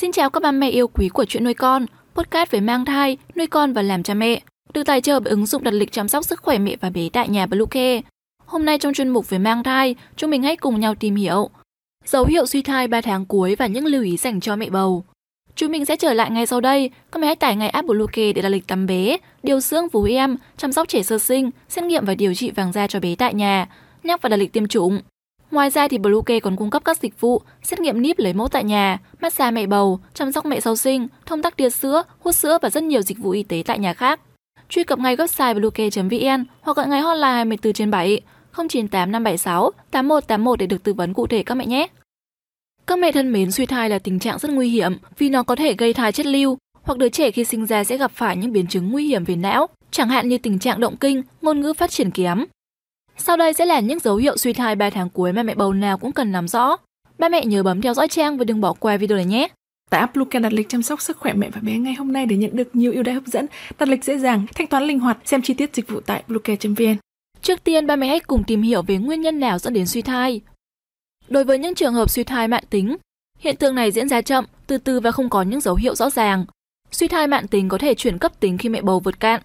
Xin chào các ba mẹ yêu quý của Chuyện Nuôi Con, podcast về mang thai, nuôi con và làm cha mẹ, được tài trợ bởi ứng dụng đặt lịch chăm sóc sức khỏe mẹ và bé tại nhà Bluecare. Hôm nay trong chuyên mục về mang thai, chúng mình hãy cùng nhau tìm hiểu dấu hiệu suy thai 3 tháng cuối và những lưu ý dành cho mẹ bầu. Chúng mình sẽ trở lại ngay sau đây, các mẹ hãy tải ngay app BlueKey để đặt lịch tắm bé, điều dưỡng vú em, chăm sóc trẻ sơ sinh, xét nghiệm và điều trị vàng da cho bé tại nhà, nhắc và đặt lịch tiêm chủng. Ngoài ra thì BlueKey còn cung cấp các dịch vụ xét nghiệm níp lấy mẫu tại nhà, massage mẹ bầu, chăm sóc mẹ sau sinh, thông tắc tia sữa, hút sữa và rất nhiều dịch vụ y tế tại nhà khác. Truy cập ngay website bluekay.vn hoặc gọi ngay hotline 24/7 0985768181 để được tư vấn cụ thể các mẹ nhé. Các mẹ thân mến, suy thai là tình trạng rất nguy hiểm vì nó có thể gây thai chết lưu hoặc đứa trẻ khi sinh ra sẽ gặp phải những biến chứng nguy hiểm về não, chẳng hạn như tình trạng động kinh, ngôn ngữ phát triển kém. Sau đây sẽ là những dấu hiệu suy thai 3 tháng cuối mà mẹ bầu nào cũng cần nắm rõ. Ba mẹ nhớ bấm theo dõi trang và đừng bỏ qua video này nhé. Tại app BlueKare đặt lịch chăm sóc sức khỏe mẹ và bé ngay hôm nay để nhận được nhiều ưu đãi hấp dẫn, đặt lịch dễ dàng, thanh toán linh hoạt, xem chi tiết dịch vụ tại bluekare.vn. Trước tiên, ba mẹ hãy cùng tìm hiểu về nguyên nhân nào dẫn đến suy thai. Đối với những trường hợp suy thai mãn tính, hiện tượng này diễn ra chậm, từ từ và không có những dấu hiệu rõ ràng. Suy thai mãn tính có thể chuyển cấp tính khi mẹ bầu vượt cạn.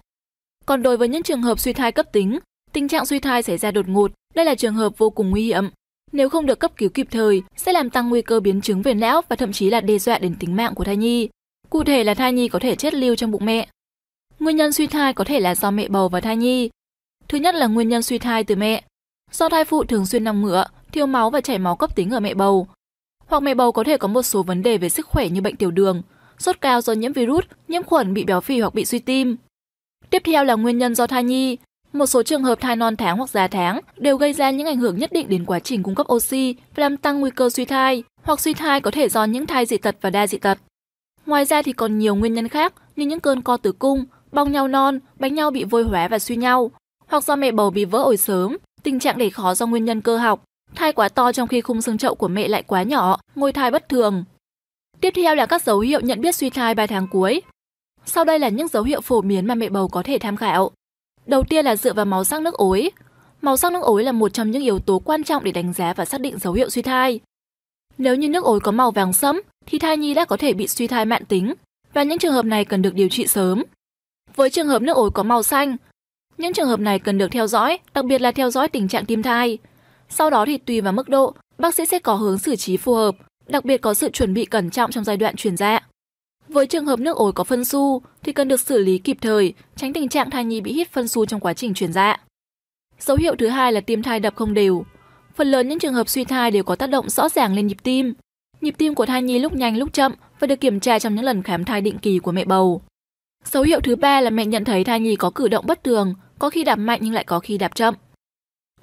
Còn đối với những trường hợp suy thai cấp tính, tình trạng suy thai xảy ra đột ngột, đây là trường hợp vô cùng nguy hiểm. Nếu không được cấp cứu kịp thời, sẽ làm tăng nguy cơ biến chứng về não và thậm chí là đe dọa đến tính mạng của thai nhi. Cụ thể là thai nhi có thể chết lưu trong bụng mẹ. Nguyên nhân suy thai có thể là do mẹ bầu và thai nhi. Thứ nhất là nguyên nhân suy thai từ mẹ. Do thai phụ thường xuyên nằm ngửa, thiếu máu và chảy máu cấp tính ở mẹ bầu. Hoặc mẹ bầu có thể có một số vấn đề về sức khỏe như bệnh tiểu đường, sốt cao do nhiễm virus, nhiễm khuẩn, bị béo phì hoặc bị suy tim. Tiếp theo là nguyên nhân do thai nhi. Một số trường hợp thai non tháng hoặc già tháng đều gây ra những ảnh hưởng nhất định đến quá trình cung cấp oxy và làm tăng nguy cơ suy thai, hoặc suy thai có thể do những thai dị tật và đa dị tật. Ngoài ra thì còn nhiều nguyên nhân khác như những cơn co tử cung, bong nhau non, bánh nhau bị vôi hóa và suy nhau, hoặc do mẹ bầu bị vỡ ổi sớm, tình trạng đẻ khó do nguyên nhân cơ học, thai quá to trong khi khung xương chậu của mẹ lại quá nhỏ, ngôi thai bất thường. Tiếp theo là các dấu hiệu nhận biết suy thai 3 tháng cuối. Sau đây là những dấu hiệu phổ biến mà mẹ bầu có thể tham khảo. Đầu tiên là dựa vào màu sắc nước ối. Màu sắc nước ối là một trong những yếu tố quan trọng để đánh giá và xác định dấu hiệu suy thai. Nếu như nước ối có màu vàng sẫm thì thai nhi đã có thể bị suy thai mãn tính và những trường hợp này cần được điều trị sớm. Với trường hợp nước ối có màu xanh, những trường hợp này cần được theo dõi, đặc biệt là theo dõi tình trạng tim thai. Sau đó thì tùy vào mức độ, bác sĩ sẽ có hướng xử trí phù hợp, đặc biệt có sự chuẩn bị cẩn trọng trong giai đoạn chuyển dạ. Với trường hợp nước ối có phân su thì cần được xử lý kịp thời, tránh tình trạng thai nhi bị hít phân su trong quá trình chuyển dạ. Dấu hiệu thứ hai là tim thai đập không đều. Phần lớn những trường hợp suy thai đều có tác động rõ ràng lên nhịp tim. Nhịp tim của thai nhi lúc nhanh lúc chậm và được kiểm tra trong những lần khám thai định kỳ của mẹ bầu. Dấu hiệu thứ ba là mẹ nhận thấy thai nhi có cử động bất thường, có khi đạp mạnh nhưng lại có khi đạp chậm.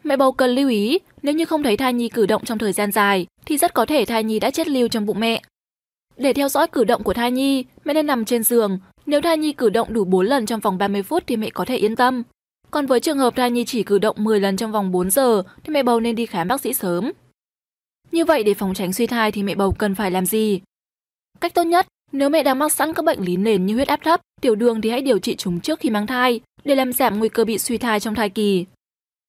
Mẹ bầu cần lưu ý, nếu như không thấy thai nhi cử động trong thời gian dài thì rất có thể thai nhi đã chết lưu trong bụng mẹ. Để theo dõi cử động của thai nhi, mẹ nên nằm trên giường. Nếu thai nhi cử động đủ 4 lần trong vòng 30 phút thì mẹ có thể yên tâm. Còn với trường hợp thai nhi chỉ cử động 10 lần trong vòng 4 giờ thì mẹ bầu nên đi khám bác sĩ sớm. Như vậy để phòng tránh suy thai thì mẹ bầu cần phải làm gì? Cách tốt nhất, nếu mẹ đang mắc sẵn các bệnh lý nền như huyết áp thấp, tiểu đường thì hãy điều trị chúng trước khi mang thai để làm giảm nguy cơ bị suy thai trong thai kỳ.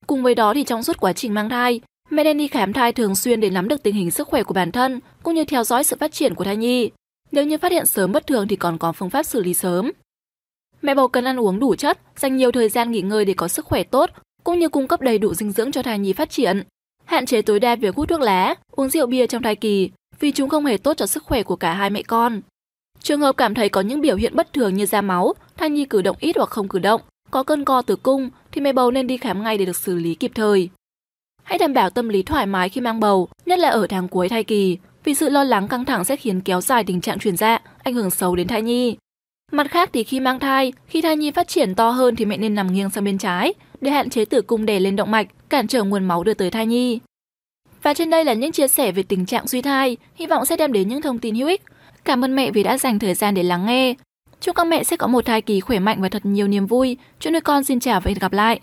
Cùng với đó thì trong suốt quá trình mang thai, mẹ nên đi khám thai thường xuyên để nắm được tình hình sức khỏe của bản thân cũng như theo dõi sự phát triển của thai nhi. Nếu như phát hiện sớm bất thường thì còn có phương pháp xử lý sớm. Mẹ bầu cần ăn uống đủ chất, dành nhiều thời gian nghỉ ngơi để có sức khỏe tốt cũng như cung cấp đầy đủ dinh dưỡng cho thai nhi phát triển. Hạn chế tối đa việc hút thuốc lá, uống rượu bia trong thai kỳ vì chúng không hề tốt cho sức khỏe của cả hai mẹ con. Trường hợp cảm thấy có những biểu hiện bất thường như ra máu, thai nhi cử động ít hoặc không cử động, có cơn co tử cung thì mẹ bầu nên đi khám ngay để được xử lý kịp thời. Hãy đảm bảo tâm lý thoải mái khi mang bầu, nhất là ở tháng cuối thai kỳ, vì sự lo lắng căng thẳng sẽ khiến kéo dài tình trạng chuyển dạ, ảnh hưởng xấu đến thai nhi. Mặt khác thì khi mang thai, khi thai nhi phát triển to hơn thì mẹ nên nằm nghiêng sang bên trái để hạn chế tử cung đè lên động mạch, cản trở nguồn máu đưa tới thai nhi. Và trên đây là những chia sẻ về tình trạng suy thai, hy vọng sẽ đem đến những thông tin hữu ích. Cảm ơn mẹ vì đã dành thời gian để lắng nghe. Chúc các mẹ sẽ có một thai kỳ khỏe mạnh và thật nhiều niềm vui. Chuyện Nuôi Con xin chào và hẹn gặp lại.